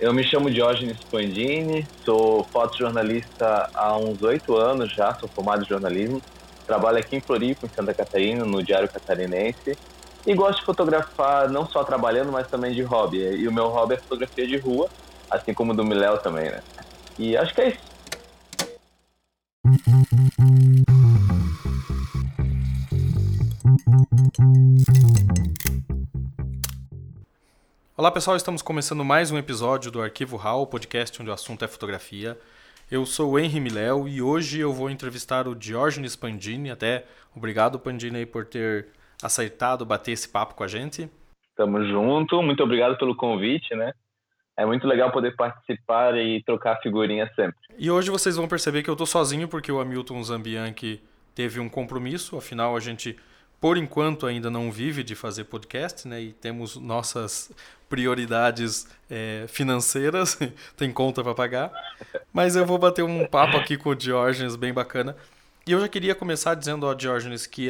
Eu me chamo Diógenes Pandini, sou fotojornalista há uns 8 anos já, sou formado em jornalismo. Trabalho aqui em Floripa, em Santa Catarina, no Diário Catarinense. E gosto de fotografar não só trabalhando, mas também de hobby. E o meu hobby é fotografia de rua, assim como o do Mileu também, né? E acho que é isso. Olá pessoal, estamos começando mais um episódio do Arquivo RAW, podcast onde o assunto é fotografia. Eu sou o Henri Mileu e hoje eu vou entrevistar o Diógenes Pandini. Até obrigado, Pandini, por ter aceitado bater esse papo com a gente. Tamo junto, muito obrigado pelo convite, né? É muito legal poder participar e trocar figurinha sempre. E hoje vocês vão perceber que eu tô sozinho porque o Hamilton Zambianchi teve um compromisso. Afinal, a gente, por enquanto, ainda não vive de fazer podcast, né? E temos nossas prioridades financeiras, tem conta para pagar. Mas eu vou bater um papo aqui com o Diógenes, bem bacana. E eu já queria começar dizendo ao Diógenes que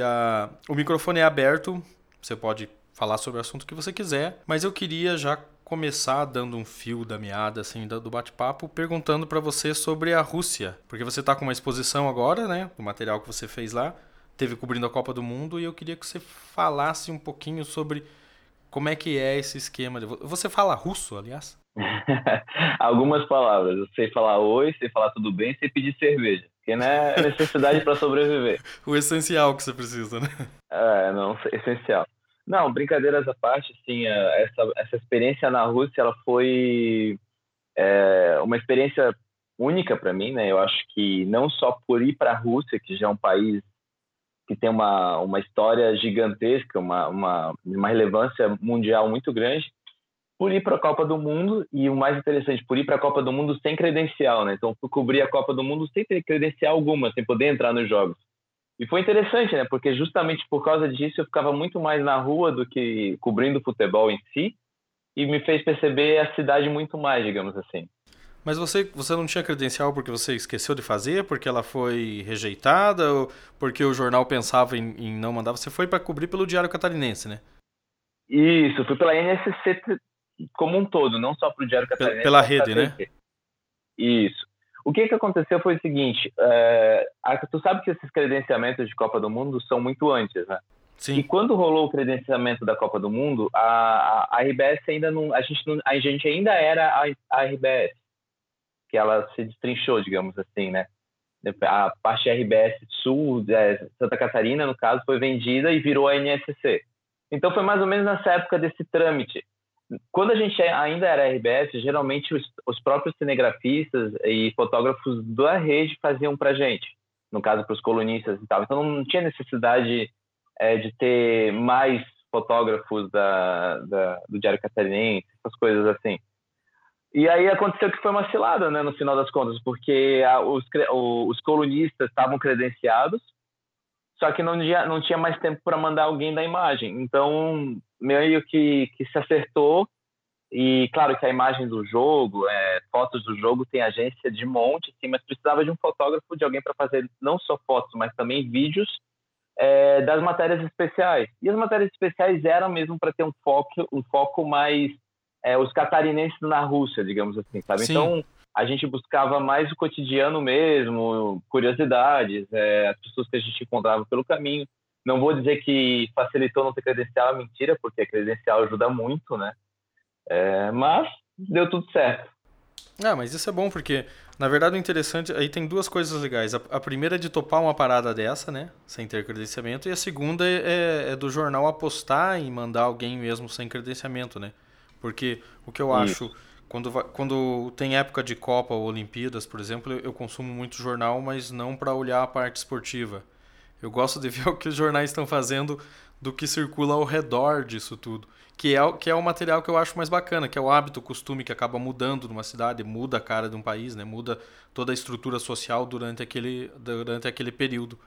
o microfone é aberto, você pode falar sobre o assunto que você quiser, mas eu queria já começar dando um fio da meada, assim, do bate-papo, perguntando para você sobre a Rússia, porque você está com uma exposição agora, né, do material que você fez lá, teve cobrindo a Copa do Mundo, e eu queria que você falasse um pouquinho sobre como é que é esse esquema. Você fala russo, aliás? Algumas palavras, eu sei falar oi, sei falar tudo bem, sei pedir cerveja, porque não é necessidade para sobreviver. O essencial que você precisa, né? É, não, essencial. Não, brincadeiras à parte, assim, essa experiência na Rússia, ela foi uma experiência única para mim, né? Eu acho que não só por ir para a Rússia, que já é um país que tem uma história gigantesca, uma relevância mundial muito grande, por ir para a Copa do Mundo, e o mais interessante, por ir para a Copa do Mundo sem credencial, né? Então, fui cobrir a Copa do Mundo sem ter credencial alguma, sem poder entrar nos jogos. E foi interessante, né? Porque justamente por causa disso eu ficava muito mais na rua do que cobrindo futebol em si, e me fez perceber a cidade muito mais, digamos assim. Mas você não tinha credencial porque você esqueceu de fazer, porque ela foi rejeitada, ou porque o jornal pensava em não mandar? Você foi para cobrir pelo Diário Catarinense, né? Isso, fui pela NSC como um todo, não só para o Diário Catarinense. Pela rede, né? Isso. O que aconteceu foi o seguinte, tu sabe que esses credenciamentos de Copa do Mundo são muito antes, né? Sim. E quando rolou o credenciamento da Copa do Mundo, a RBS ainda não, a gente ainda era a RBS, que ela se destrinchou, digamos assim, né? A parte RBS Sul, Santa Catarina, no caso, foi vendida e virou a NSC. Então foi mais ou menos nessa época desse trâmite. Quando a gente ainda era RBS, geralmente os próprios cinegrafistas e fotógrafos da rede faziam para a gente, no caso para os colunistas e tal. Então não tinha necessidade de ter mais fotógrafos do Diário Catarinense, essas coisas assim. E aí aconteceu que foi uma cilada, né, no final das contas, porque os colunistas estavam credenciados, só que não tinha mais tempo para mandar alguém da imagem. Então meio que se acertou, e claro que a imagem do jogo, fotos do jogo, tem agência de monte, sim, mas precisava de um fotógrafo, de alguém para fazer não só fotos, mas também vídeos das matérias especiais. E as matérias especiais eram mesmo para ter um foco mais os catarinenses na Rússia, digamos assim, sabe? Sim. Então a gente buscava mais o cotidiano mesmo, curiosidades, as pessoas que a gente encontrava pelo caminho. Não vou dizer que facilitou não ter credencial, é mentira, porque a credencial ajuda muito, né? Mas deu tudo certo. Ah, mas isso é bom, porque, na verdade, o interessante... Aí tem duas coisas legais. A primeira é de topar uma parada dessa, né? Sem ter credenciamento. E a segunda é do jornal apostar em mandar alguém mesmo sem credenciamento, né? Porque o que eu acho... Quando tem época de Copa ou Olimpíadas, por exemplo, eu consumo muito jornal, mas não para olhar a parte esportiva. Eu gosto de ver o que os jornais estão fazendo do que circula ao redor disso tudo, que é o material que eu acho mais bacana, que é o hábito, o costume que acaba mudando numa cidade, muda a cara de um país, né? Muda toda a estrutura social durante aquele período.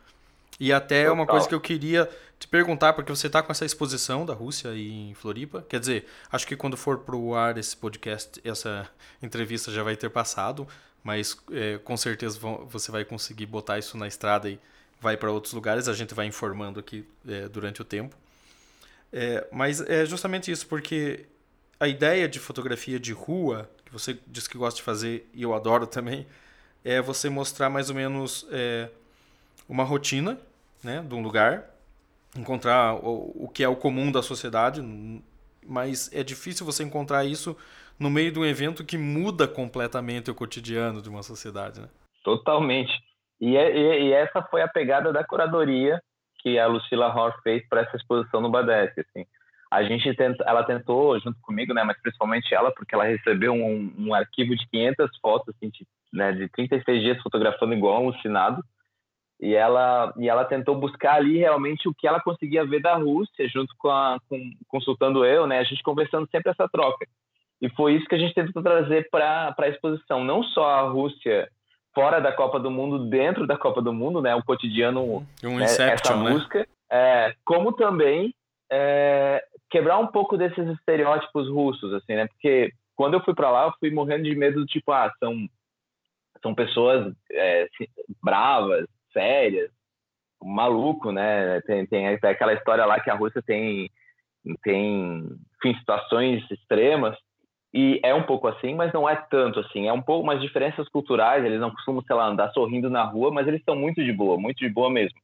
E até é uma coisa que eu queria te perguntar, porque você está com essa exposição da Rússia aí em Floripa, quer dizer, acho que quando for para o ar esse podcast, essa entrevista já vai ter passado, mas com certeza você vai conseguir botar isso na estrada aí. Vai para outros lugares, a gente vai informando aqui durante o tempo. Mas é justamente isso, porque a ideia de fotografia de rua, que você diz que gosta de fazer e eu adoro também, é você mostrar mais ou menos uma rotina, né, de um lugar, encontrar o que é o comum da sociedade, mas é difícil você encontrar isso no meio de um evento que muda completamente o cotidiano de uma sociedade, né? Totalmente. E essa foi a pegada da curadoria que a Lucila Rohr fez para essa exposição no Badesse, assim. A gente ela tentou junto comigo, né, mas principalmente ela, porque ela recebeu um arquivo de 500 fotos, assim, de 36 dias fotografando igual alucinado. E ela tentou buscar ali realmente o que ela conseguia ver da Rússia, junto consultando eu, né, a gente conversando sempre essa troca. E foi isso que a gente tentou trazer para a exposição, não só a Rússia fora da Copa do Mundo, dentro da Copa do Mundo, né, o cotidiano, Inception, essa busca, né? Como também quebrar um pouco desses estereótipos russos, assim, né, porque quando eu fui para lá, eu fui morrendo de medo, tipo, são pessoas bravas, sérias, um maluco, né? Tem até aquela história lá que a Rússia tem enfim, situações extremas, e é um pouco assim, mas não é tanto assim. É um pouco mais diferenças culturais, eles não costumam, sei lá, andar sorrindo na rua, mas eles estão muito de boa mesmo.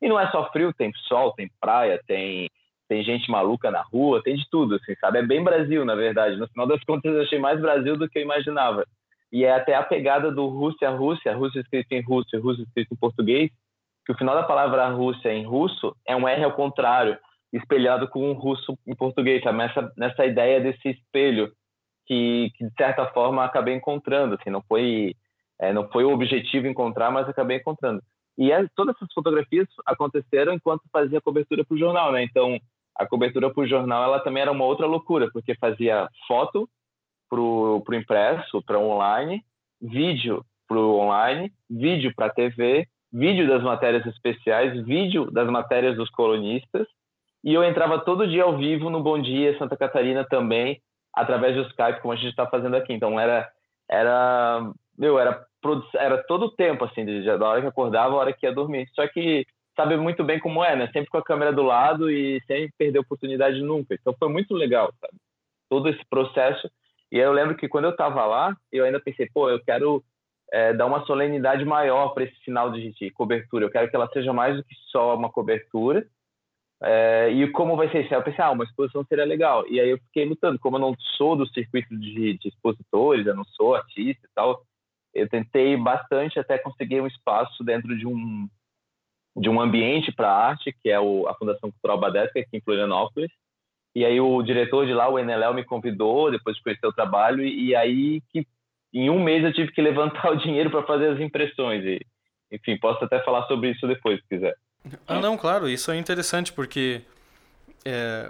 E não é só frio, tem sol, tem praia, tem gente maluca na rua, tem de tudo, assim, sabe? É bem Brasil, na verdade. No final das contas, eu achei mais Brasil do que eu imaginava. E é até a pegada do Rússia, Rússia escrito em russo e Rússia escrito em português, que o final da palavra Rússia em russo é um R ao contrário, espelhado com um russo em português, sabe? Nessa ideia desse espelho que de certa forma, acabei encontrando. Assim, não foi o objetivo encontrar, mas acabei encontrando. E todas essas fotografias aconteceram enquanto fazia cobertura para o jornal, né? Então, a cobertura para o jornal ela também era uma outra loucura, porque fazia foto, pro impresso, para online, vídeo pro online, vídeo para TV, vídeo das matérias especiais, vídeo das matérias dos colunistas, e eu entrava todo dia ao vivo no Bom Dia Santa Catarina também, através do Skype, como a gente está fazendo aqui. Então era todo o tempo, assim, da hora que acordava, a hora que ia dormir. Só que sabe muito bem como é, né? Sempre com a câmera do lado e sem perder a oportunidade nunca. Então foi muito legal, sabe? Todo esse processo. E aí eu lembro que quando eu estava lá, eu ainda pensei, eu quero dar uma solenidade maior para esse final de cobertura. Eu quero que ela seja mais do que só uma cobertura. E como vai ser isso? Aí eu pensei, uma exposição seria legal. E aí eu fiquei lutando. Como eu não sou do circuito de expositores, eu não sou artista e tal, eu tentei bastante até conseguir um espaço dentro de um ambiente para arte, que é a Fundação Cultural Badesca, aqui em Florianópolis. E aí o diretor de lá, o NLL, me convidou depois de conhecer o trabalho, e aí que em um mês eu tive que levantar o dinheiro para fazer as impressões. E, enfim, posso até falar sobre isso depois, se quiser. Ah, não, claro, isso é interessante, porque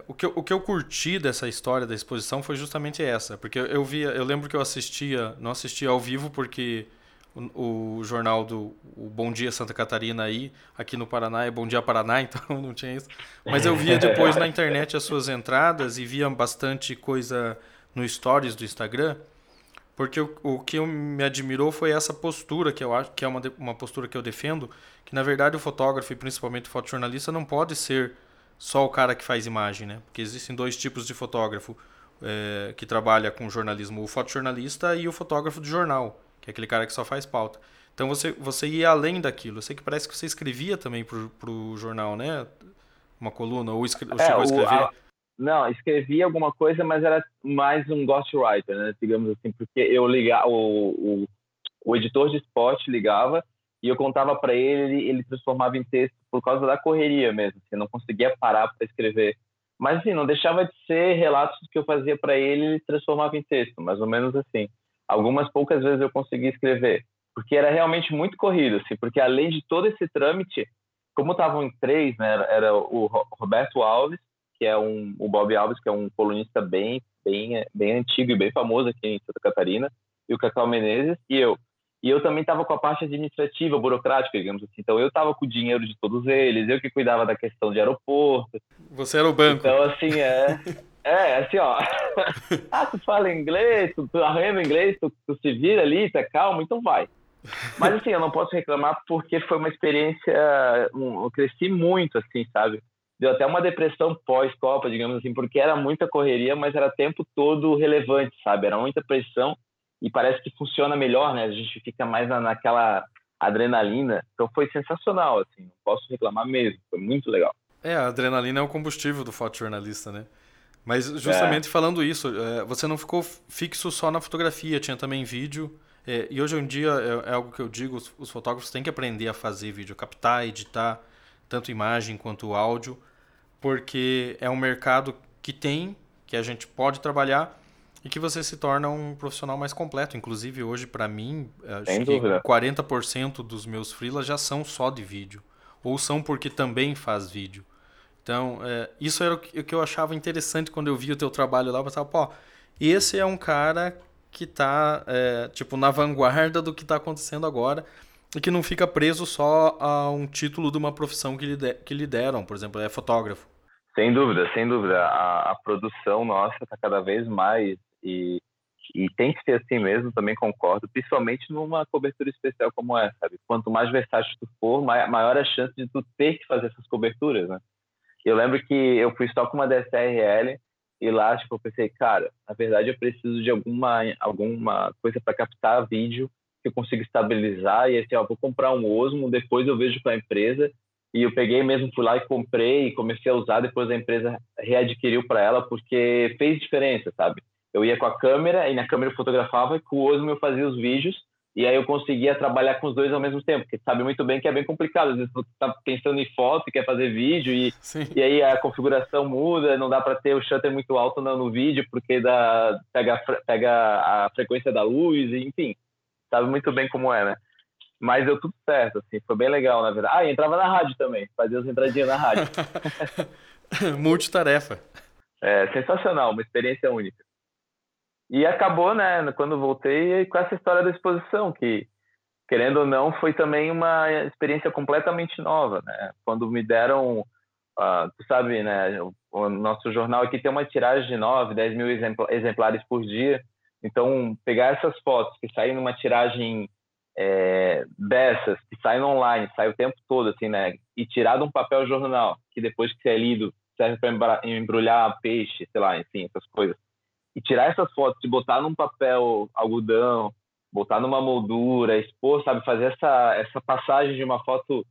o que eu curti dessa história da exposição foi justamente essa. Porque eu lembro que eu não assistia ao vivo, porque o jornal do o Bom Dia Santa Catarina aí, aqui no Paraná, é Bom Dia Paraná, então não tinha isso. Mas eu via depois na internet as suas entradas e via bastante coisa no Stories do Instagram, porque o que me admirou foi essa postura, que eu acho que é uma postura que eu defendo, que na verdade o fotógrafo e principalmente o fotojornalista não pode ser só o cara que faz imagem, né? Porque existem dois tipos de fotógrafo que trabalha com jornalismo, o fotojornalista e o fotógrafo de jornal. É aquele cara que só faz pauta. Então você ia além daquilo. Eu sei que parece que você escrevia também pro jornal, né? Uma coluna, ou chegou a escrever? Não, escrevia alguma coisa, mas era mais um ghostwriter, né? Digamos assim, porque eu ligava, o editor de spot ligava e eu contava para ele transformava em texto por causa da correria mesmo. Assim, não conseguia parar para escrever. Mas assim, não deixava de ser relatos que eu fazia para ele transformava em texto, mais ou menos assim. Algumas poucas vezes eu consegui escrever, porque era realmente muito corrido, assim, porque além de todo esse trâmite, como estavam em três, né, era o Roberto Alves, que é o Bob Alves, que é um colunista bem antigo e bem famoso aqui em Santa Catarina, e o Cacau Menezes, e eu também estava com a parte administrativa, burocrática, digamos assim, então eu estava com o dinheiro de todos eles, eu que cuidava da questão de aeroporto. Você era o banco. Então, assim, assim, ó, tu fala inglês, tu arrema inglês, tu se vira ali, tu é calmo, então vai. Mas assim, eu não posso reclamar porque foi uma experiência, eu cresci muito, assim, sabe? deu até uma depressão pós-Copa, digamos assim, porque era muita correria, mas era tempo todo relevante, sabe? Era muita pressão e parece que funciona melhor, né? A gente fica mais naquela adrenalina. Então foi sensacional, assim, não posso reclamar mesmo, foi muito legal. É, a adrenalina é o combustível do fotojornalista, né? Mas justamente falando isso, você não ficou fixo só na fotografia, tinha também vídeo. E hoje em dia é algo que eu digo, os fotógrafos têm que aprender a fazer vídeo, captar, editar, tanto imagem quanto áudio, porque é um mercado que a gente pode trabalhar e que você se torna um profissional mais completo. Inclusive hoje, para mim, acho que 40% dos meus freelas já são só de vídeo, ou são porque também faz vídeo. Então, isso era o que eu achava interessante quando eu via o teu trabalho lá. Eu pensava, pô, esse é um cara que está na vanguarda do que está acontecendo agora e que não fica preso só a um título de uma profissão que lhe deram, por exemplo, é fotógrafo. Sem dúvida, sem dúvida. A produção nossa está cada vez mais e tem que ser assim mesmo, também concordo, principalmente numa cobertura especial como essa, sabe? Quanto mais versátil tu for, maior a chance de tu ter que fazer essas coberturas, né? Eu lembro que eu fui só com uma DSLR e lá, eu pensei, cara, na verdade eu preciso de alguma coisa para captar vídeo que eu consiga estabilizar. E assim, vou comprar um Osmo, depois eu vejo com a empresa. E eu peguei mesmo, fui lá e comprei e comecei a usar. Depois a empresa readquiriu para ela porque fez diferença, sabe? Eu ia com a câmera e na câmera eu fotografava e com o Osmo eu fazia os vídeos. E aí eu conseguia trabalhar com os dois ao mesmo tempo, porque sabe muito bem que é bem complicado. Às vezes você está pensando em foto e quer fazer vídeo, e aí a configuração muda, não dá para ter o shutter muito alto no vídeo, porque pega a frequência da luz, enfim. Sabe muito bem como é, né? Mas deu tudo certo, assim, foi bem legal, na verdade. E entrava na rádio também, fazia as entradinhas na rádio. Multitarefa. É, sensacional, uma experiência única. E acabou, né, quando voltei, com essa história da exposição, que, querendo ou não, foi também uma experiência completamente nova, né? Quando me deram, tu sabe, né, o nosso jornal aqui tem uma tiragem de 9, 10 mil exemplares por dia. Então, pegar essas fotos que saem numa tiragem dessas, que saem online, saem o tempo todo, assim, né? E tirar de um papel jornal, que depois que é lido, serve para embrulhar peixe, sei lá, enfim, essas coisas. E tirar essas fotos, de botar num papel algodão, botar numa moldura, expor, sabe? Fazer essa passagem de uma foto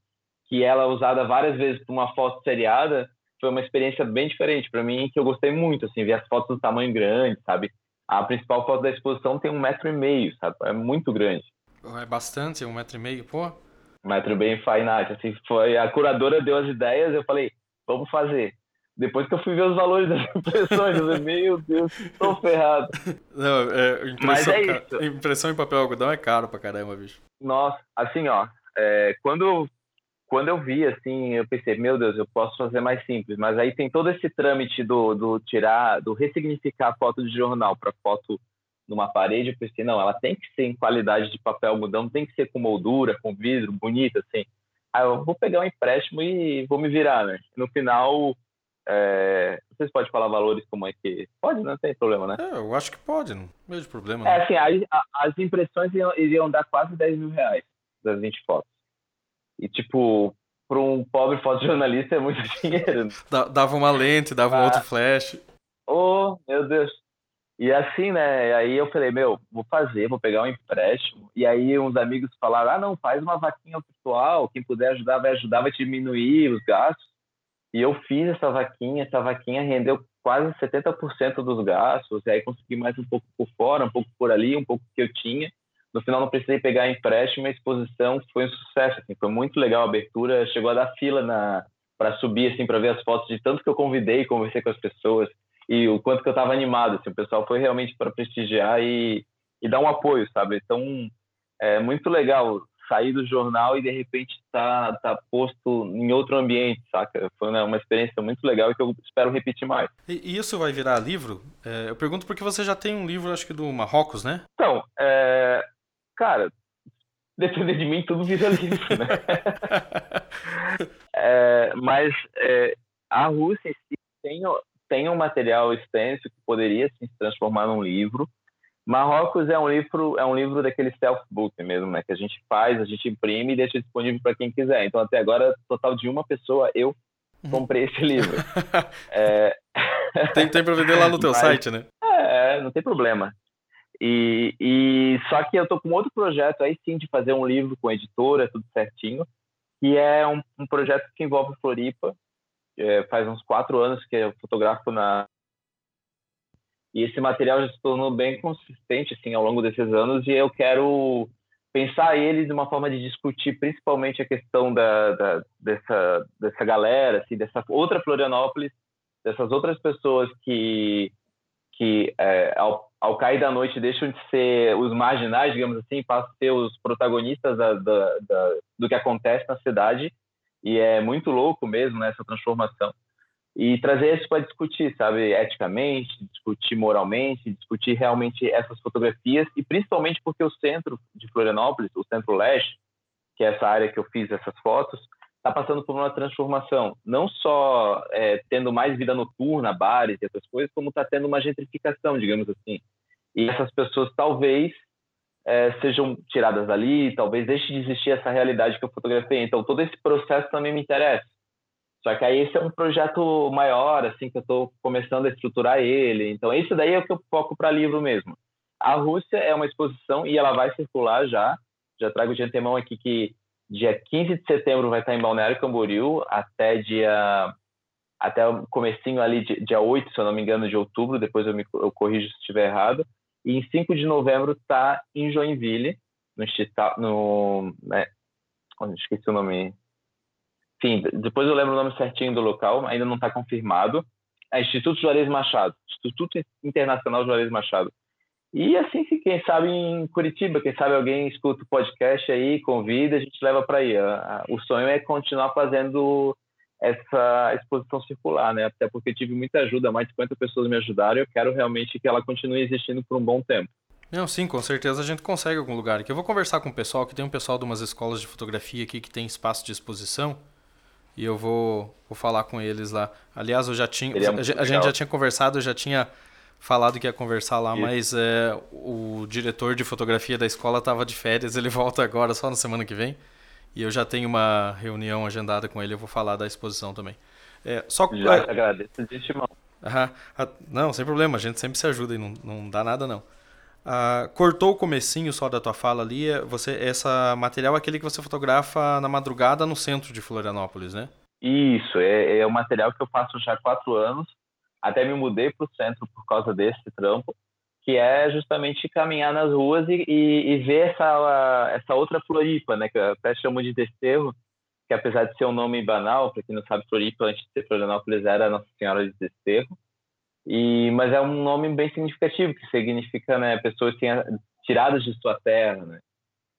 que ela é usada várias vezes para uma foto seriada, foi uma experiência bem diferente para mim, que eu gostei muito, assim, ver as fotos do tamanho grande, sabe? A principal foto da exposição tem 1,5 metros, sabe? É muito grande. É bastante, 1,5 metros, pô? 1 metro bem finite, assim, a curadora deu as ideias, eu falei, vamos fazer. Depois que eu fui ver os valores das impressões, eu falei, meu Deus, tô ferrado. Não, mas é isso. Impressão em papel algodão é caro pra caramba, bicho. Nossa, assim, ó, quando eu vi, assim, eu pensei, meu Deus, eu posso fazer mais simples. Mas aí tem todo esse trâmite do ressignificar a foto de jornal pra foto numa parede. Eu pensei, não, ela tem que ser em qualidade de papel algodão, tem que ser com moldura, com vidro, bonita, assim. Aí eu vou pegar um empréstimo e vou me virar, né? No final... Vocês podem falar valores como é que... Pode, não tem problema, né? Eu acho que pode, não vejo problema. Não. Assim, as impressões iriam dar quase 10 mil reais das 20 fotos. E, tipo, para um pobre fotojornalista é muito dinheiro. Dava uma lente, dava um outro flash. Oh, meu Deus. E assim, né? Aí eu falei, vou pegar um empréstimo. E aí uns amigos falaram, não, faz uma vaquinha virtual, quem puder ajudar, vai diminuir os gastos. E eu fiz essa vaquinha rendeu quase 70% dos gastos, e aí consegui mais um pouco por fora, um pouco por ali, um pouco que eu tinha. No final não precisei pegar empréstimo, a exposição foi um sucesso, assim, foi muito legal a abertura, chegou a dar fila para subir, assim, para ver as fotos de tanto que eu convidei, conversei com as pessoas, e o quanto que eu estava animado, assim, o pessoal foi realmente para prestigiar e dar um apoio, sabe? Então, é muito legal sair do jornal e, de repente, tá posto em outro ambiente, saca? Foi uma experiência muito legal e que eu espero repetir mais. E isso vai virar livro? Eu pergunto porque você já tem um livro, acho que do Marrocos, né? Então, cara, depender de mim, tudo vira livro, né? Mas a Rússia em si tem um material extenso que poderia, assim, se transformar num livro. Marrocos é um livro daquele self-book mesmo, né? Que a gente faz, a gente imprime e deixa disponível para quem quiser. Então, até agora, total de uma pessoa, eu, Comprei esse livro. Tem para vender lá no teu site, né? É, não tem problema. E só que eu tô com outro projeto aí sim de fazer um livro com a editora, tudo certinho, que é um projeto que envolve Floripa. Faz uns 4 anos que eu fotografo na... E esse material já se tornou bem consistente assim, ao longo desses anos, e eu quero pensar ele de uma forma de discutir principalmente a questão dessa galera, assim, dessa outra Florianópolis, dessas outras pessoas que ao cair da noite deixam de ser os marginais, digamos assim, passam a ser os protagonistas do que acontece na cidade, e é muito louco mesmo, né, essa transformação. E trazer isso para discutir, sabe, eticamente, discutir moralmente, discutir realmente essas fotografias, e principalmente porque o centro de Florianópolis, o centro-leste, que é essa área que eu fiz essas fotos, está passando por uma transformação, não só tendo mais vida noturna, bares e outras coisas, como está tendo uma gentrificação, digamos assim. E essas pessoas talvez sejam tiradas dali, talvez deixe de existir essa realidade que eu fotografei. Então todo esse processo também me interessa. Só que aí esse é um projeto maior, assim, que eu estou começando a estruturar ele. Então, isso daí é o que eu foco para livro mesmo. A Rússia é uma exposição e ela vai circular já. Já trago de antemão aqui que dia 15 de setembro vai estar em Balneário Camboriú, até o comecinho ali, dia 8, se eu não me engano, de outubro. Depois eu corrijo se estiver errado. E em 5 de novembro está em Joinville, esqueci o nome... Enfim, depois eu lembro o nome certinho do local, ainda não está confirmado. É Instituto Juarez Machado, Instituto Internacional Juarez Machado. E assim, quem sabe em Curitiba, quem sabe alguém escuta o podcast aí, convida, a gente leva para aí. O sonho é continuar fazendo essa exposição circular, né? Até porque eu tive muita ajuda, mais de 50 pessoas me ajudaram, e eu quero realmente que ela continue existindo por um bom tempo. Não, sim, com certeza a gente consegue algum lugar aqui. Eu vou conversar com o pessoal, que tem um pessoal de umas escolas de fotografia aqui que tem espaço de exposição. E eu vou falar com eles lá. Aliás, eu já tinha, a gente já tinha conversado, eu já tinha falado que ia conversar lá, mas o diretor de fotografia da escola estava de férias, ele volta agora, só na semana que vem. E eu já tenho uma reunião agendada com ele, eu vou falar da exposição também. Já agradeço de antemão. Não, sem problema, a gente sempre se ajuda e não dá nada não. Cortou o comecinho só da tua fala ali, esse material é aquele que você fotografa na madrugada no centro de Florianópolis, né? Isso, é um material que eu faço já há 4 anos, até me mudei para o centro por causa desse trampo, que é justamente caminhar nas ruas e ver essa outra Floripa, né, que eu até chamo de Desterro, que apesar de ser um nome banal, para quem não sabe, Floripa antes de ser Florianópolis era Nossa Senhora de Desterro. Mas é um nome bem significativo, que significa, né, pessoas tiradas de sua terra, né?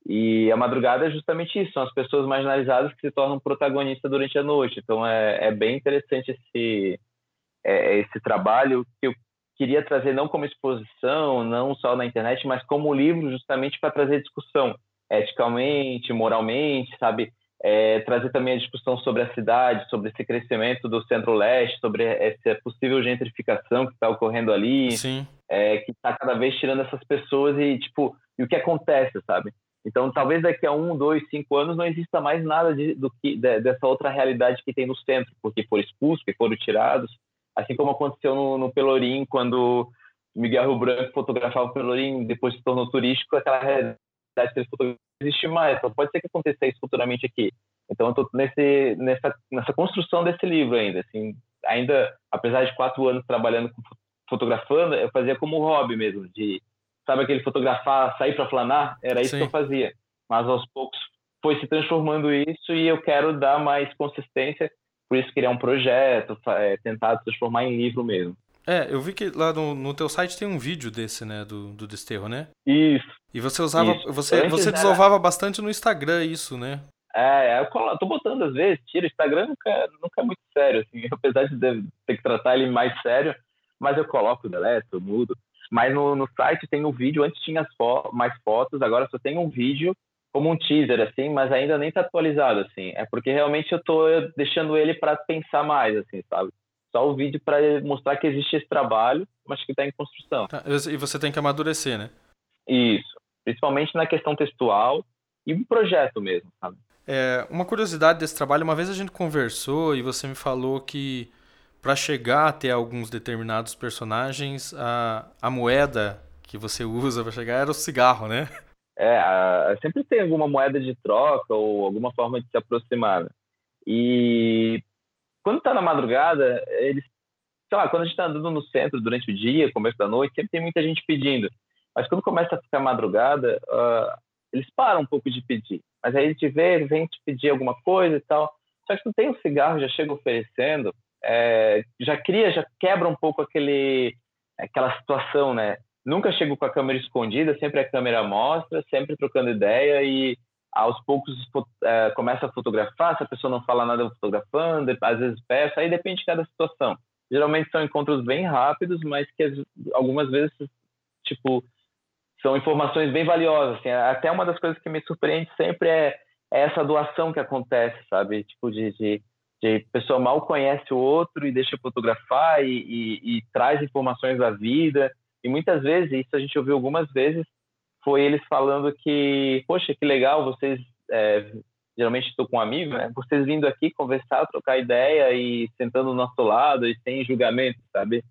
E a madrugada é justamente isso, são as pessoas marginalizadas que se tornam protagonistas durante a noite. Então é bem interessante esse trabalho, que eu queria trazer não como exposição, não só na internet, mas como livro, justamente para trazer discussão, eticamente, moralmente, sabe? Trazer também a discussão sobre a cidade, sobre esse crescimento do centro-leste, sobre essa possível gentrificação que está ocorrendo ali, que está cada vez tirando essas pessoas e o que acontece, sabe? Então, talvez daqui a 1, 2, 5 anos não exista mais nada dessa outra realidade que tem no centro, porque foram expulsos, porque foram tirados, assim como aconteceu no Pelourinho, quando Miguel Rio Branco fotografava o Pelourinho, depois se tornou turístico, aquela realidade que eles fotografavam existe mais, só pode ser que aconteça isso futuramente aqui. Então eu estou nessa construção desse livro ainda, assim, ainda apesar de 4 anos trabalhando fotografando, eu fazia como hobby mesmo, de, sabe, aquele fotografar, sair para flanar, era isso. Sim. Que eu fazia, mas aos poucos foi se transformando isso, e eu quero dar mais consistência, por isso criar um projeto, tentar transformar em livro mesmo. Eu vi que lá no teu site tem um vídeo desse, né, do Desterro, né? Isso. E você usava, isso. Você desovava bastante no Instagram isso, né? Eu tô botando às vezes, tira, o Instagram nunca é muito sério, assim, apesar de ter que tratar ele mais sério, mas eu coloco, deleto, mudo. Mas no site tem um vídeo, antes tinha mais fotos, agora só tem um vídeo como um teaser, assim, mas ainda nem tá atualizado, assim. É porque realmente eu tô deixando ele para pensar mais, assim, sabe? Só o vídeo para mostrar que existe esse trabalho, mas que está em construção. Tá, e você tem que amadurecer, né? Isso. Principalmente na questão textual e um projeto mesmo, sabe? Uma curiosidade desse trabalho, uma vez a gente conversou e você me falou que para chegar até alguns determinados personagens, a moeda que você usa para chegar era o cigarro, né? Sempre tem alguma moeda de troca ou alguma forma de se aproximar. E quando tá na madrugada, eles, sei lá, quando a gente tá andando no centro durante o dia, começo da noite, sempre tem muita gente pedindo. Mas quando começa a ficar madrugada, eles param um pouco de pedir. Mas aí te vê, vem te pedir alguma coisa e tal. Só que tu tem um cigarro, já chega oferecendo, já quebra um pouco aquela situação, né? Nunca chego com a câmera escondida, sempre a câmera mostra, sempre trocando ideia e aos poucos começa a fotografar, se a pessoa não fala nada eu fotografando, às vezes peço, aí depende de cada situação. Geralmente são encontros bem rápidos, mas que algumas vezes, tipo, são informações bem valiosas, assim. Até uma das coisas que me surpreende sempre é essa doação que acontece, sabe? Tipo, de pessoa mal conhece o outro e deixa fotografar e traz informações da vida. E muitas vezes, isso a gente ouviu algumas vezes, foi eles falando que, poxa, que legal, vocês, geralmente estou com um amigo, né? Vocês vindo aqui conversar, trocar ideia e sentando do nosso lado e sem julgamento, sabe?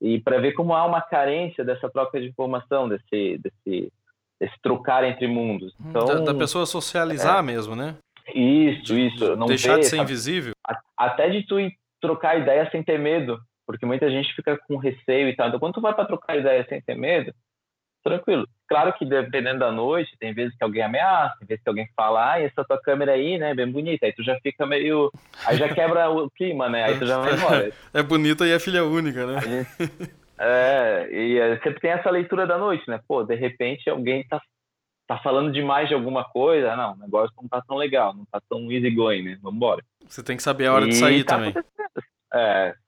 E para ver como há uma carência dessa troca de informação, desse trocar entre mundos. Então, da pessoa socializar mesmo, né? Isso. Não deixar de ser invisível. Até de tu trocar ideia sem ter medo, porque muita gente fica com receio e tal. Então, quando tu vai para trocar ideia sem ter medo, tranquilo. Claro que dependendo da noite, tem vezes que alguém ameaça, tem vezes que alguém fala, essa tua câmera aí, né, bem bonita. Aí tu já fica meio... Aí já quebra o clima, né? Aí tu já vai embora. É bonita e é filha única, né? E sempre tem essa leitura da noite, né? Pô, de repente alguém tá falando demais de alguma coisa. Não, o negócio não tá tão legal, não tá tão easy going, né? Vambora. Você tem que saber a hora de sair também.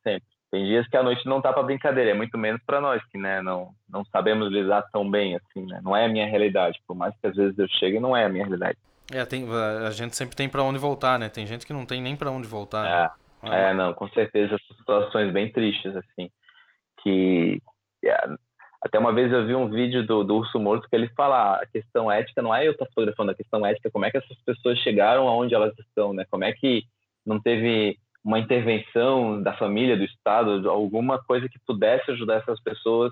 Sempre. Tem dias que a noite não tá para brincadeira, é muito menos para nós, que né, não sabemos lidar tão bem, assim, né? Não é a minha realidade, por mais que às vezes eu chegue, não é a minha realidade. A gente sempre tem para onde voltar, né? Tem gente que não tem nem para onde voltar. Não, com certeza, situações bem tristes, assim, que... Até uma vez eu vi um vídeo do Urso Morto que ele fala, a questão ética não é eu estar fotografando, a questão ética é como é que essas pessoas chegaram aonde elas estão, né? Como é que não teve... uma intervenção da família, do Estado, alguma coisa que pudesse ajudar essas pessoas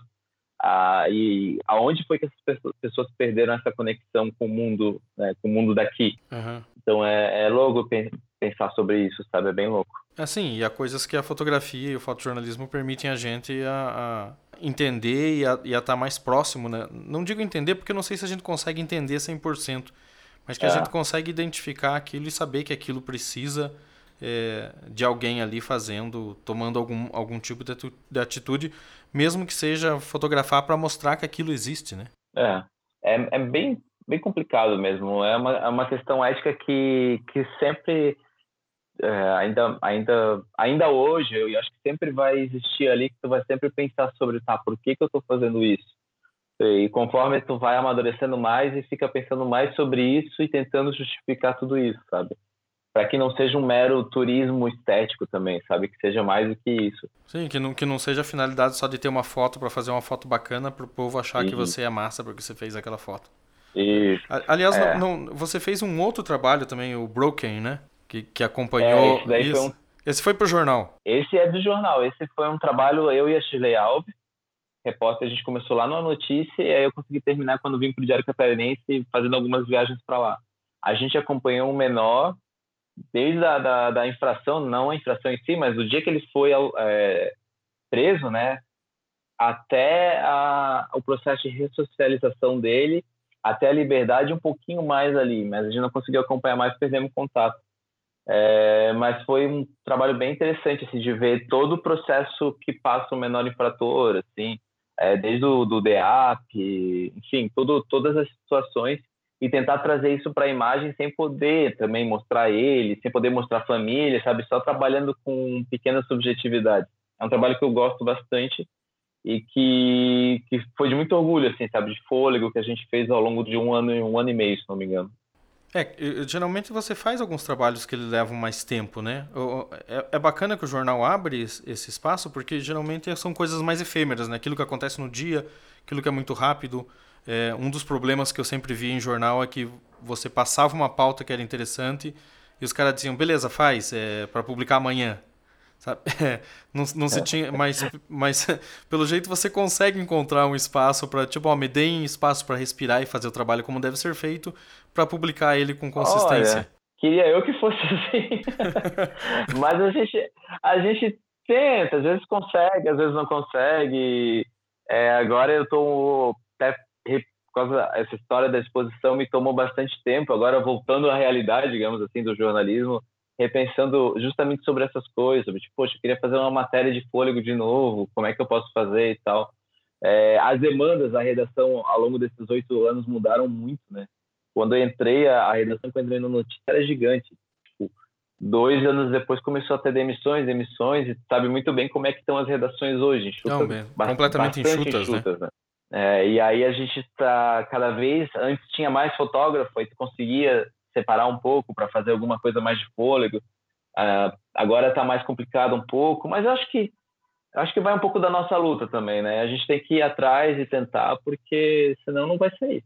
e aonde foi que essas pessoas perderam essa conexão com o mundo, né, com o mundo daqui. Uhum. Então é louco pensar sobre isso, sabe? É bem louco. Assim, e há coisas que a fotografia e o fotojornalismo permitem a gente a entender e a estar mais próximo, né? Não digo entender porque eu não sei se a gente consegue entender 100%, mas que a gente consegue identificar aquilo e saber que aquilo precisa... de alguém ali tomando algum tipo de atitude, mesmo que seja fotografar para mostrar que aquilo existe, né? É bem, bem complicado mesmo. É uma questão ética que sempre, ainda hoje, eu acho que sempre vai existir ali, que tu vai sempre pensar sobre, por que eu estou fazendo isso? E conforme tu vai amadurecendo mais e fica pensando mais sobre isso e tentando justificar tudo isso, sabe? Para que não seja um mero turismo estético também, sabe? Que seja mais do que isso. Sim, que não seja a finalidade só de ter uma foto para fazer uma foto bacana para o povo achar que você é massa porque você fez aquela foto. Isso. Aliás, você fez um outro trabalho também, o Broken, né? Que acompanhou... Esse foi esse foi pro jornal? Esse é do jornal. Esse foi um trabalho, eu e a Shirley Alves, repórter, a gente começou lá numa notícia e aí eu consegui terminar quando vim pro Diário Catarinense fazendo algumas viagens para lá. A gente acompanhou um menor desde a infração, não a infração em si, mas do dia que ele foi preso, né, até o processo de ressocialização dele, até a liberdade, um pouquinho mais ali, mas a gente não conseguiu acompanhar mais, perdemos contato. Mas foi um trabalho bem interessante, assim, de ver todo o processo que passa o menor infrator, assim, desde o DEAP, enfim, todas as situações, e tentar trazer isso para a imagem sem poder também mostrar ele, sem poder mostrar a família, sabe? Só trabalhando com pequenas subjetividades. É um trabalho que eu gosto bastante e que foi de muito orgulho, assim, sabe? De fôlego que a gente fez ao longo de um ano e meio, se não me engano. Geralmente você faz alguns trabalhos que levam mais tempo, né? É bacana que o jornal abre esse espaço porque geralmente são coisas mais efêmeras, né? Aquilo que acontece no dia, aquilo que é muito rápido. Um dos problemas que eu sempre vi em jornal é que você passava uma pauta que era interessante e os caras diziam, beleza, faz, para publicar amanhã. Sabe? Não se tinha, mas pelo jeito você consegue encontrar um espaço para, tipo, me deem espaço para respirar e fazer o trabalho como deve ser feito para publicar ele com consistência. Olha, queria eu que fosse assim. Mas a gente tenta, às vezes consegue, às vezes não consegue. Agora eu tô até por causa essa história da exposição me tomou bastante tempo, agora voltando à realidade, digamos assim, do jornalismo, repensando justamente sobre essas coisas, sobre, tipo, poxa, eu queria fazer uma matéria de fôlego de novo, como é que eu posso fazer e tal. As demandas da redação ao longo desses 8 anos mudaram muito, né? Quando eu entrei, a redação que eu entrei no Notícia era gigante. Tipo, 2 anos depois começou a ter demissões, e tu sabe muito bem como é que estão as redações hoje. Completamente enxutas, né? E aí a gente está cada vez... Antes tinha mais fotógrafo, aí tu conseguia separar um pouco para fazer alguma coisa mais de fôlego. Agora está mais complicado um pouco, mas eu acho que vai um pouco da nossa luta também, né? A gente tem que ir atrás e tentar, porque senão não vai sair.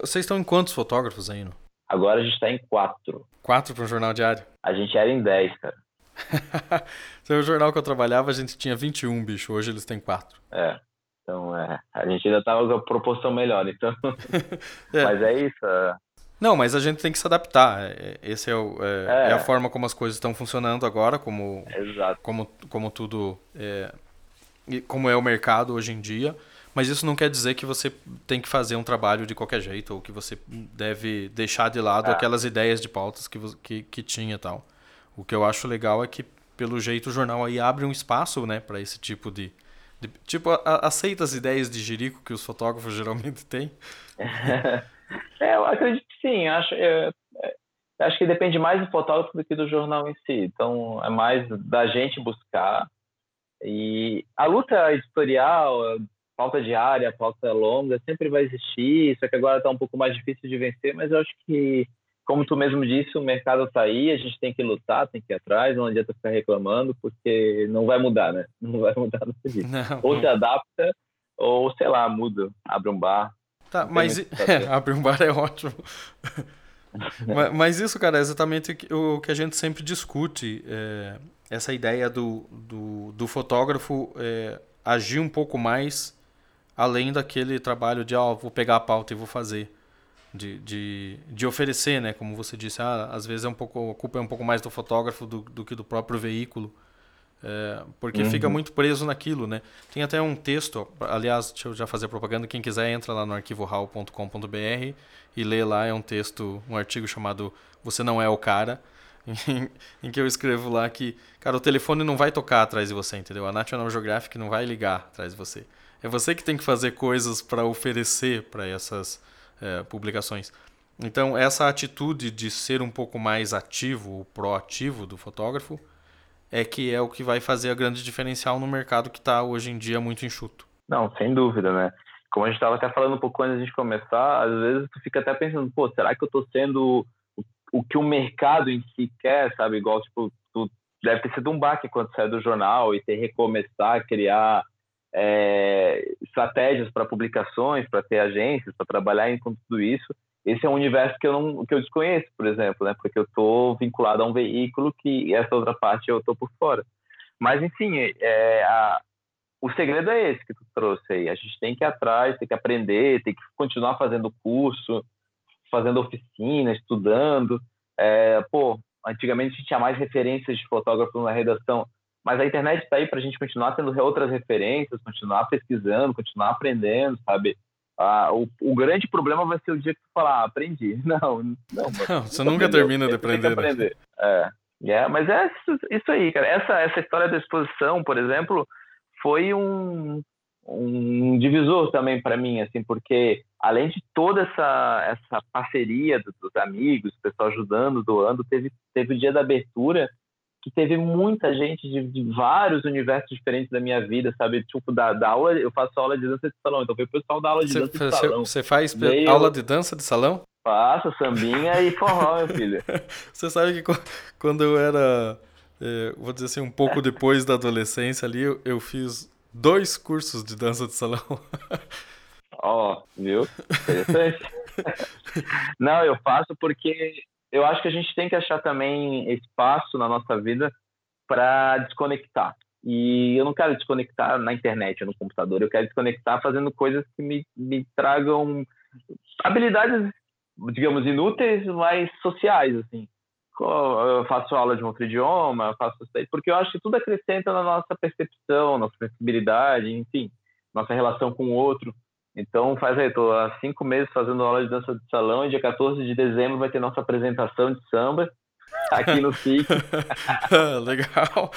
Vocês estão em quantos fotógrafos ainda? Agora a gente está em 4. 4 para um jornal diário? A gente era em 10, cara. No jornal que eu trabalhava, a gente tinha 21, bicho. Hoje eles têm 4. Então, a gente ainda estava com a proporção melhor, então... Mas é isso. Não, mas a gente tem que se adaptar. Essa é a forma como as coisas estão funcionando agora, como tudo... Como é o mercado hoje em dia. Mas isso não quer dizer que você tem que fazer um trabalho de qualquer jeito ou que você deve deixar de lado aquelas ideias de pautas que tinha e tal. O que eu acho legal é que, pelo jeito, o jornal aí abre um espaço, né, para esse tipo de... Tipo, aceita as ideias de jirico que os fotógrafos geralmente têm? Eu acredito que sim. Acho que depende mais do fotógrafo do que do jornal em si. Então, é mais da gente buscar. E a luta editorial, a pauta diária, a pauta longa, sempre vai existir. Só que agora está um pouco mais difícil de vencer. Mas eu acho que, como tu mesmo disse, o mercado está aí. A gente tem que lutar, tem que ir atrás. Não adianta ficar reclamando, porque não vai mudar, né? Não vai mudar no serviço. Ou se adapta, ou, sei lá, muda. Abre um bar. Tá, mas abrir um bar é ótimo. mas isso, cara, é exatamente o que a gente sempre discute. Essa ideia do fotógrafo agir um pouco mais além daquele trabalho de vou pegar a pauta e vou fazer. De oferecer, né? Como você disse, às vezes a culpa é um pouco mais do fotógrafo do que do próprio veículo. Porque fica muito preso naquilo, né? Tem até um texto, aliás, deixa eu já fazer propaganda, quem quiser entra lá no arquivoraul.com.br e lê lá, é um texto, um artigo chamado Você Não É o Cara, em que eu escrevo lá que, cara, o telefone não vai tocar atrás de você, entendeu? A National Geographic não vai ligar atrás de você. É você que tem que fazer coisas para oferecer para essas publicações. Então, essa atitude de ser um pouco mais ativo, proativo do fotógrafo, é o que vai fazer a grande diferencial no mercado que está hoje em dia muito enxuto. Não, sem dúvida, né? Como a gente estava até falando um pouco antes de a gente começar, às vezes tu fica até pensando, pô, será que eu estou sendo o que o mercado em si quer, sabe? Igual, tipo, tu deve ter sido um baque quando saiu do jornal e ter que recomeçar, criar estratégias para publicações, para ter agências, para trabalhar com tudo isso. Esse é um universo que eu desconheço, por exemplo, né? Porque eu estou vinculado a um veículo que essa outra parte eu estou por fora. Mas, enfim, o segredo é esse que tu trouxe aí. A gente tem que ir atrás, tem que aprender, tem que continuar fazendo curso, fazendo oficina, estudando. Antigamente a gente tinha mais referências de fotógrafo na redação, mas a internet está aí para a gente continuar tendo outras referências, continuar pesquisando, continuar aprendendo, sabe? O grande problema vai ser o dia que tu falar, aprendi. Não, você nunca termina de aprender. Mas é isso aí, cara. Essa história da exposição, por exemplo, foi um divisor também para mim, assim, porque além de toda essa parceria dos amigos, o pessoal ajudando, doando, teve o dia da abertura, que teve muita gente de vários universos diferentes da minha vida, sabe? Tipo, da aula, eu faço aula de dança de salão, então veio o pessoal da aula de dança de salão. Você faz aula de dança de salão? Faço, sambinha e forró, meu filho. Você sabe que quando eu era, vou dizer assim, um pouco depois da adolescência ali, eu fiz 2 cursos de dança de salão. Ó, viu? Interessante. Não, eu faço porque eu acho que a gente tem que achar também espaço na nossa vida para desconectar. E eu não quero desconectar na internet, no computador. Eu quero desconectar fazendo coisas que me tragam habilidades, digamos, inúteis, mas sociais, assim. Eu faço aula de um outro idioma, eu faço isso aí, porque eu acho que tudo acrescenta na nossa percepção, nossa sensibilidade, enfim, nossa relação com o outro. Então, estou há 5 meses fazendo aula de dança de salão e dia 14 de dezembro vai ter nossa apresentação de samba aqui no SIC. Legal.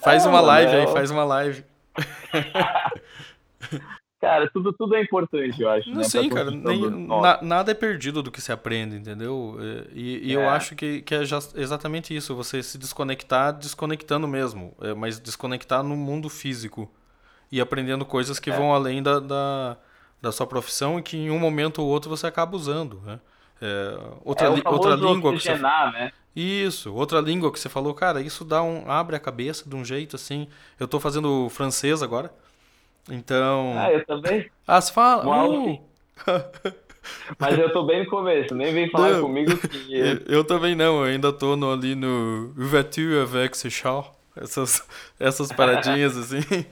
Faz uma live. Cara, tudo é importante, eu acho. Não, né? Sim, cara, nada é perdido do que se aprende, entendeu? E eu acho que é exatamente isso, você se desconectar, desconectando mesmo, mas desconectar no mundo físico e aprendendo coisas que vão além da sua profissão e que em um momento ou outro você acaba usando, né? Outra língua que você... né? Isso, outra língua que você falou, cara, isso abre a cabeça de um jeito assim. Eu tô fazendo francês agora. Então... Ah, eu também? As falas... Mas eu tô bem no começo, nem vem falar comigo que... Eu também não, eu ainda tô ali no Ouverture avec ce char, essas paradinhas assim.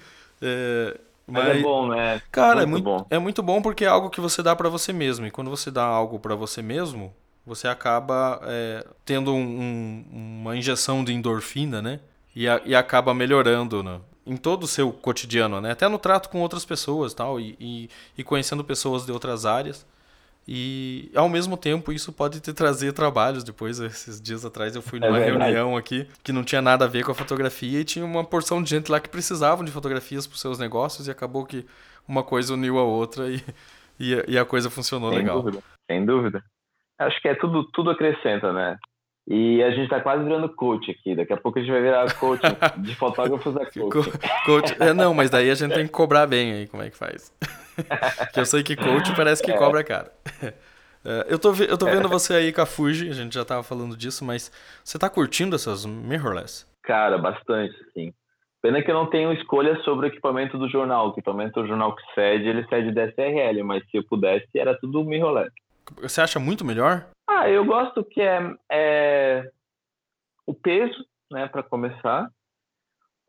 Mas é bom, né? Cara, é muito bom porque é algo que você dá pra você mesmo. E quando você dá algo pra você mesmo, você acaba tendo uma injeção de endorfina, né? E acaba melhorando, né? Em todo o seu cotidiano, né? Até no trato com outras pessoas tal, e conhecendo pessoas de outras áreas. E, ao mesmo tempo, isso pode te trazer trabalhos. Depois, esses dias atrás, eu fui numa reunião aqui que não tinha nada a ver com a fotografia e tinha uma porção de gente lá que precisavam de fotografias para os seus negócios e acabou que uma coisa uniu a outra e a coisa funcionou legal. Sem dúvida. Acho que tudo acrescenta, né? E a gente tá quase virando coach aqui. Daqui a pouco a gente vai virar coach de fotógrafos a coach. Não, mas daí a gente tem que cobrar bem aí como é que faz. Porque eu sei que coach parece que cobra, cara. Eu tô vendo você aí com a Fuji, a gente já tava falando disso, mas você tá curtindo essas mirrorless? Cara, bastante, sim. Pena que eu não tenho escolha sobre o equipamento do jornal. O equipamento do jornal que cede, ele cede DSLR, mas se eu pudesse, era tudo mirrorless. Você acha muito melhor? Ah, eu gosto que é o peso, né, para começar.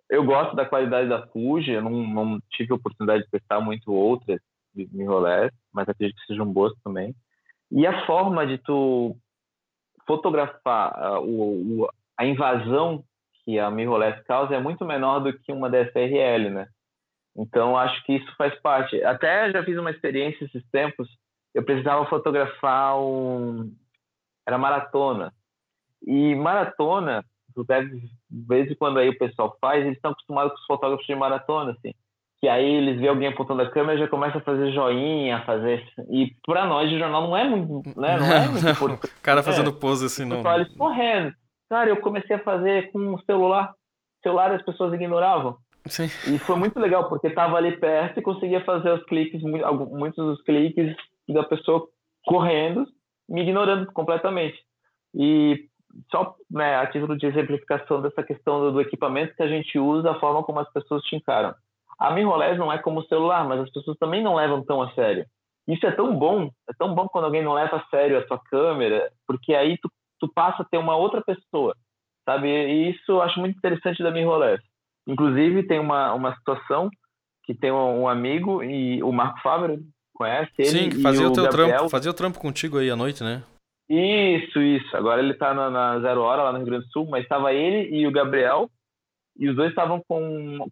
Eu gosto da qualidade da Fuji, eu não tive a oportunidade de testar muito outras de mirrorless, mas acredito que sejam boas também. E a forma de tu fotografar a invasão que a mirrorless causa é muito menor do que uma DSLR, né? Então, acho que isso faz parte. Até já fiz uma experiência esses tempos, eu precisava fotografar era maratona. E maratona, de vez em quando aí o pessoal faz, eles estão acostumados com os fotógrafos de maratona, assim. Que aí eles veem alguém apontando a câmera e já começa a fazer joinha, fazer... E pra nós, o jornal não é muito... Né? Não é muito importante. O cara fazendo pose assim, não. Eles correndo. Cara, eu comecei a fazer com o celular. As pessoas ignoravam. Sim. E foi muito legal, porque tava ali perto e conseguia fazer os cliques, muitos dos cliques da pessoa correndo, me ignorando completamente. E só, né, a título de exemplificação dessa questão do equipamento que a gente usa, a forma como as pessoas te encaram. A mirrorless não é como o celular, mas as pessoas também não levam tão a sério. Isso é tão bom quando alguém não leva a sério a sua câmera, porque aí tu passa a ter uma outra pessoa, sabe? E isso eu acho muito interessante da mirrorless. Inclusive, tem uma situação que tem um amigo, e o Marco Fábio, conhece ele. Sim, que fazia o teu Gabriel. Fazia o trampo contigo aí à noite, né? Isso. Agora ele tá na Zero Hora, lá no Rio Grande do Sul, mas tava ele e o Gabriel, e os dois estavam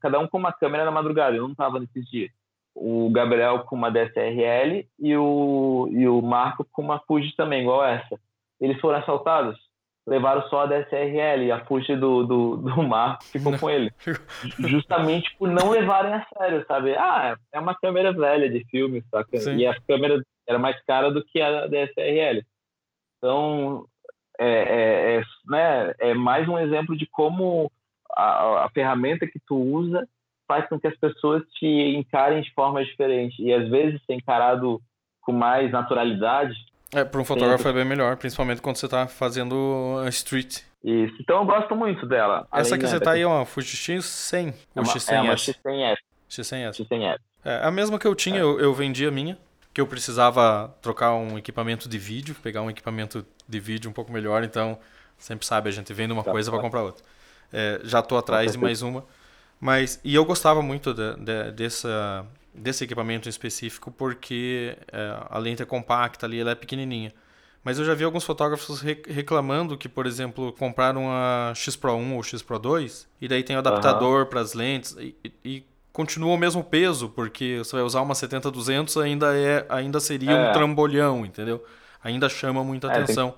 cada um com uma câmera na madrugada, eu não tava nesses dias. O Gabriel com uma DSLR e o Marco com uma Fuji também, igual essa. Eles foram assaltados, levaram só a DSLR e a Fuji do Marco ficou com ele. Justamente por não levarem a sério, sabe? Ah, é uma câmera velha de filme, saca? Sim. E a câmera era mais cara do que a DSLR. Então, né, é mais um exemplo de como a ferramenta que tu usa faz com que as pessoas te encarem de forma diferente. E, às vezes, ser encarado com mais naturalidade... Para um fotógrafo é bem melhor, principalmente quando você está fazendo street. Isso, então eu gosto muito dela. Essa que você está aí, ó, Fuji X100, ou X100S. É uma X100S. É a mesma que eu tinha, eu vendi a minha. que eu precisava trocar um equipamento de vídeo, pegar um equipamento de vídeo um pouco melhor, então sempre sabe, a gente vende uma coisa para comprar outra. É, já estou atrás de mais uma. Mas, e eu gostava muito desse equipamento em específico porque a lente é compacta ali, ela é pequenininha. Mas eu já vi alguns fotógrafos reclamando que, por exemplo, compraram a X-Pro1 ou X-Pro2 e daí tem o adaptador para as lentes e continua o mesmo peso, porque você vai usar uma 70-200 ainda seria um trambolhão, entendeu? Ainda chama muita atenção.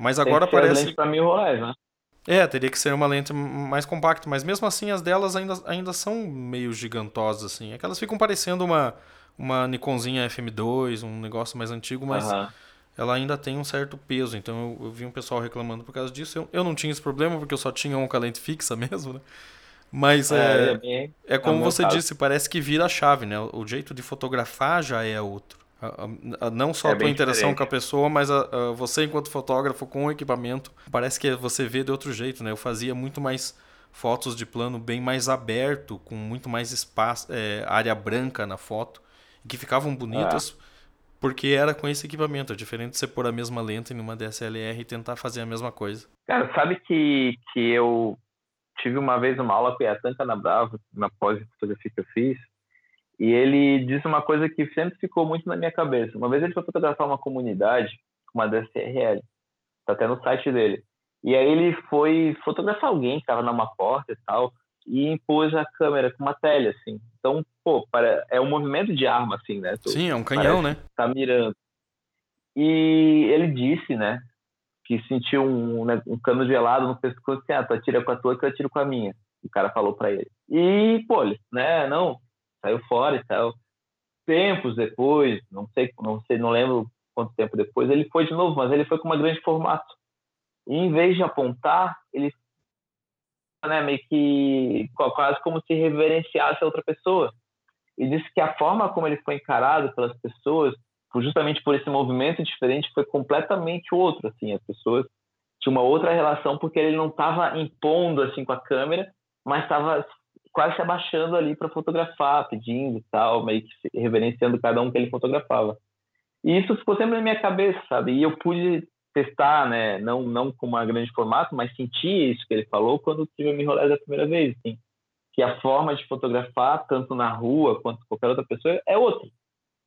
Mas agora parece... teria que ser uma lente mais compacta, mas mesmo assim as delas ainda são meio gigantosas, assim. É que elas ficam parecendo uma Nikonzinha FM2, um negócio mais antigo, mas ela ainda tem um certo peso. Então eu vi um pessoal reclamando por causa disso. Eu não tinha esse problema, porque eu só tinha uma lente fixa mesmo, né? Mas é como você disse, parece que vira a chave, né? O jeito de fotografar já é outro. Não só a tua interação com a pessoa, mas você enquanto fotógrafo com o equipamento, parece que você vê de outro jeito, né? Eu fazia muito mais fotos de plano bem mais aberto, com muito mais espaço, área branca na foto, que ficavam bonitas porque era com esse equipamento. É diferente de você pôr a mesma lente em uma DSLR e tentar fazer a mesma coisa. Cara, sabe que eu tive uma vez uma aula com a Tanca na Brava, na pós de fotografia que eu fiz, e ele disse uma coisa que sempre ficou muito na minha cabeça. Uma vez ele foi fotografar uma comunidade, uma DSLR, tá até no site dele. E aí ele foi fotografar alguém que estava numa porta e tal, e impôs a câmera com uma telha, assim. Então, é um movimento de arma, assim, né? Sim, é um canhão, né? Tá mirando. E ele disse, né, que sentiu um cano gelado no pescoço, assim, tu atira com a tua que eu atiro com a minha. O cara falou pra ele. E, saiu fora e tal. Tempos depois, não lembro quanto tempo depois, ele foi de novo, mas ele foi com uma grande formato. E em vez de apontar, ele meio que quase como se reverenciasse a outra pessoa. E disse que a forma como ele foi encarado pelas pessoas, justamente por esse movimento diferente, foi completamente outro, assim. As pessoas tinham uma outra relação, porque ele não estava impondo, assim, com a câmera, mas estava quase se abaixando ali para fotografar, pedindo e tal, meio que reverenciando cada um que ele fotografava. E isso ficou sempre na minha cabeça, sabe? E eu pude testar, né? Não com um grande formato, mas senti isso que ele falou quando eu tive a minha rolagem a primeira vez, assim. Que a forma de fotografar, tanto na rua quanto qualquer outra pessoa, é outra.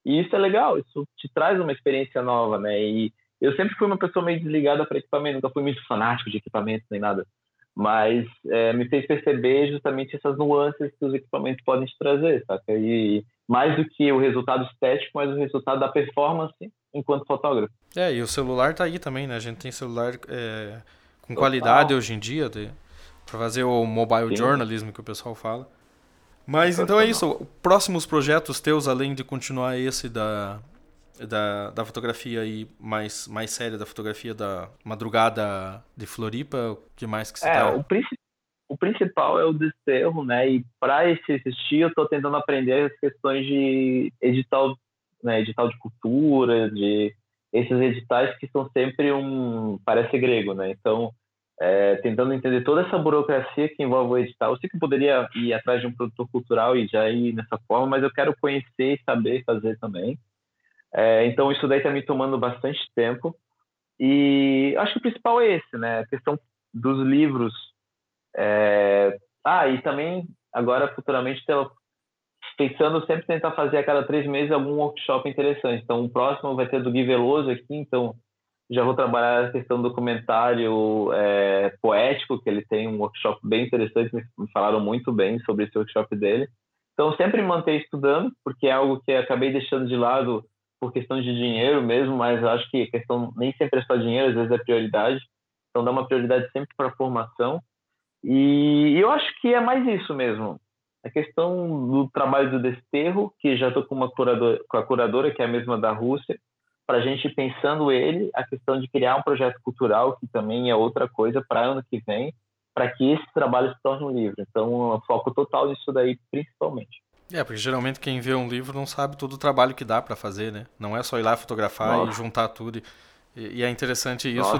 E isso é legal, isso te traz uma experiência nova, né? E eu sempre fui uma pessoa meio desligada para equipamento, nunca fui muito fanático de equipamento nem nada. Mas me fez perceber justamente essas nuances que os equipamentos podem te trazer, saca? E mais do que o resultado estético, mas o resultado da performance enquanto fotógrafo. E o celular tá aí também, né? A gente tem celular com qualidade hoje em dia, para fazer o mobile journalism que o pessoal fala. Mas então é isso. Próximos projetos teus, além de continuar esse da fotografia aí mais séria, da fotografia da madrugada de Floripa, o que mais que você tá... O principal é o Desterro, né? E para assistir, eu tô tentando aprender as questões de edital, né? Edital de cultura, de esses editais que são sempre parece grego, né? Então, tentando entender toda essa burocracia que envolve o edital. Eu sei que eu poderia ir atrás de um produtor cultural e já ir nessa forma, mas eu quero conhecer e saber fazer também. Então isso daí está me tomando bastante tempo, e acho que o principal é esse, né? A questão dos livros. E também agora futuramente estou pensando sempre tentar fazer a cada 3 meses algum workshop interessante. Então o próximo vai ter do Gui Veloso aqui, então já vou trabalhar a questão do documentário poético, que ele tem um workshop bem interessante, me falaram muito bem sobre esse workshop dele. Então sempre manter estudando, porque é algo que eu acabei deixando de lado por questão de dinheiro mesmo, mas acho que a questão nem sempre é só dinheiro, às vezes é prioridade. Então dá uma prioridade sempre para a formação. E eu acho que é mais isso mesmo. A questão do trabalho do Desterro, que já estou com a curadora, que é a mesma da Rússia, para a gente ir pensando ele, a questão de criar um projeto cultural, que também é outra coisa para ano que vem, para que esse trabalho se torne um livro. Então, eu foco total nisso daí, principalmente. Porque geralmente quem vê um livro não sabe todo o trabalho que dá para fazer, né? Não é só ir lá fotografar e juntar tudo. E é interessante isso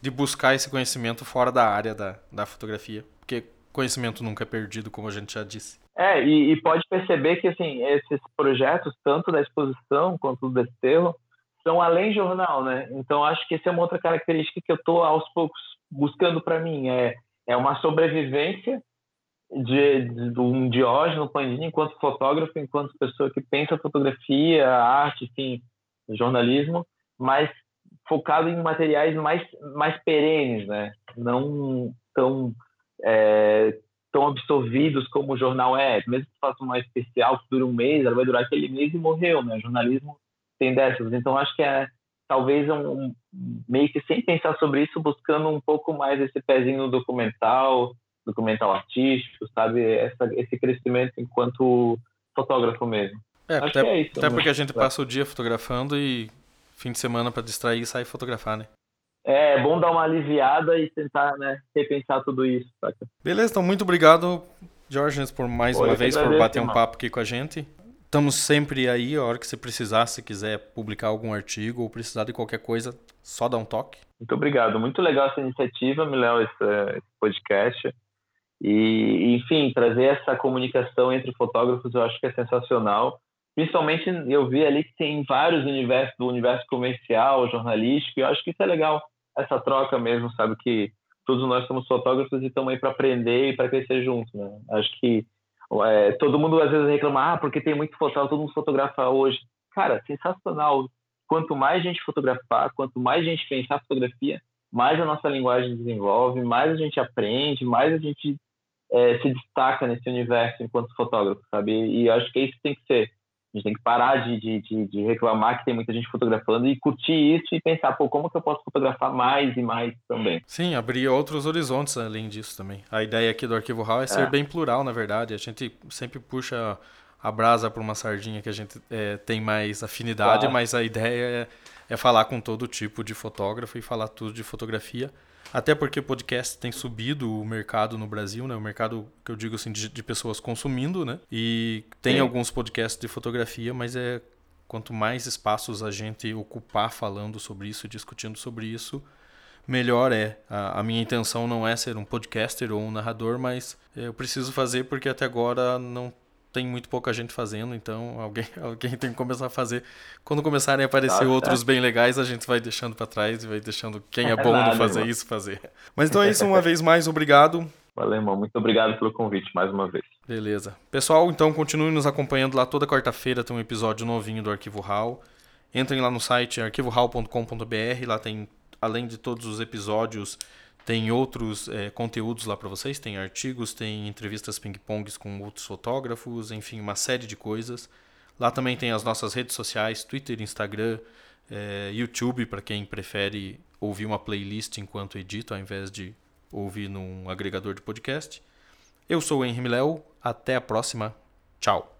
de buscar esse conhecimento fora da área da fotografia, porque conhecimento nunca é perdido, como a gente já disse. E pode perceber que, assim, esses projetos, tanto da exposição quanto do Desterro, são além jornal, né? Então, acho que essa é uma outra característica que eu estou, aos poucos, buscando para mim. É uma sobrevivência de um Diógenes Pandini enquanto fotógrafo, enquanto pessoa que pensa fotografia, arte, enfim, jornalismo, mas focado em materiais mais perenes, né? Não tão absorvidos como o jornal é. Mesmo que faça uma especial que dura um mês, ela vai durar aquele mês e morreu, né? O jornalismo tem dessas. Então, acho que é talvez meio que sem pensar sobre isso, buscando um pouco mais esse pezinho no documental artístico, sabe? Esse crescimento enquanto fotógrafo mesmo. Acho que é isso. Até porque a gente passa o dia fotografando e fim de semana para distrair e sair fotografar, né? É bom dar uma aliviada e tentar, né, repensar tudo isso, saca? Beleza, então muito obrigado, Diógenes, por mais uma vez, por bater um papo aqui com a gente. Estamos sempre aí, a hora que você precisar, se quiser publicar algum artigo ou precisar de qualquer coisa, só dá um toque. Muito obrigado, muito legal essa iniciativa, Mileu, esse podcast. E, enfim, trazer essa comunicação entre fotógrafos eu acho que é sensacional. Principalmente eu vi ali que tem vários universos, do universo comercial, jornalístico, e eu acho que isso é legal, essa troca mesmo, sabe? Que todos nós somos fotógrafos e estamos aí para aprender e para crescer juntos, né? Acho que todo mundo às vezes reclama, porque tem muito fotógrafo, todo mundo fotografa hoje. Cara, sensacional. Quanto mais gente fotografar, quanto mais gente pensar fotografia, mais a nossa linguagem desenvolve, mais a gente aprende, mais a gente se destaca nesse universo enquanto fotógrafo, sabe? E eu acho que isso tem que ser. A gente tem que parar de reclamar que tem muita gente fotografando e curtir isso e pensar, como que eu posso fotografar mais e mais também? Sim, abrir outros horizontes além disso também. A ideia aqui do Arquivo RAW é ser bem plural, na verdade. A gente sempre puxa a brasa para uma sardinha que a gente tem mais afinidade, claro. Mas a ideia é falar com todo tipo de fotógrafo e falar tudo de fotografia. Até porque o podcast tem subido o mercado no Brasil, né? O mercado, que eu digo assim, de pessoas consumindo, né? E tem alguns podcasts de fotografia, mas quanto mais espaços a gente ocupar falando sobre isso e discutindo sobre isso, melhor é. A minha intenção não é ser um podcaster ou um narrador, mas eu preciso fazer porque até agora não tem muito pouca gente fazendo, então alguém tem que começar a fazer. Quando começarem a aparecer outros bem legais, a gente vai deixando para trás e vai deixando quem é bom não fazer isso, fazer. Mas então é isso, uma vez mais, obrigado. Valeu, irmão. Muito obrigado pelo convite, mais uma vez. Beleza. Pessoal, então continue nos acompanhando lá. Toda quarta-feira tem um episódio novinho do Arquivo RAW. Entrem lá no site arquivoraul.com.br, lá tem, além de todos os episódios, tem outros conteúdos lá para vocês, tem artigos, tem entrevistas ping-pongs com outros fotógrafos, enfim, uma série de coisas. Lá também tem as nossas redes sociais, Twitter, Instagram, YouTube, para quem prefere ouvir uma playlist enquanto edito, ao invés de ouvir num agregador de podcast. Eu sou o Henri Mileu, até a próxima, tchau!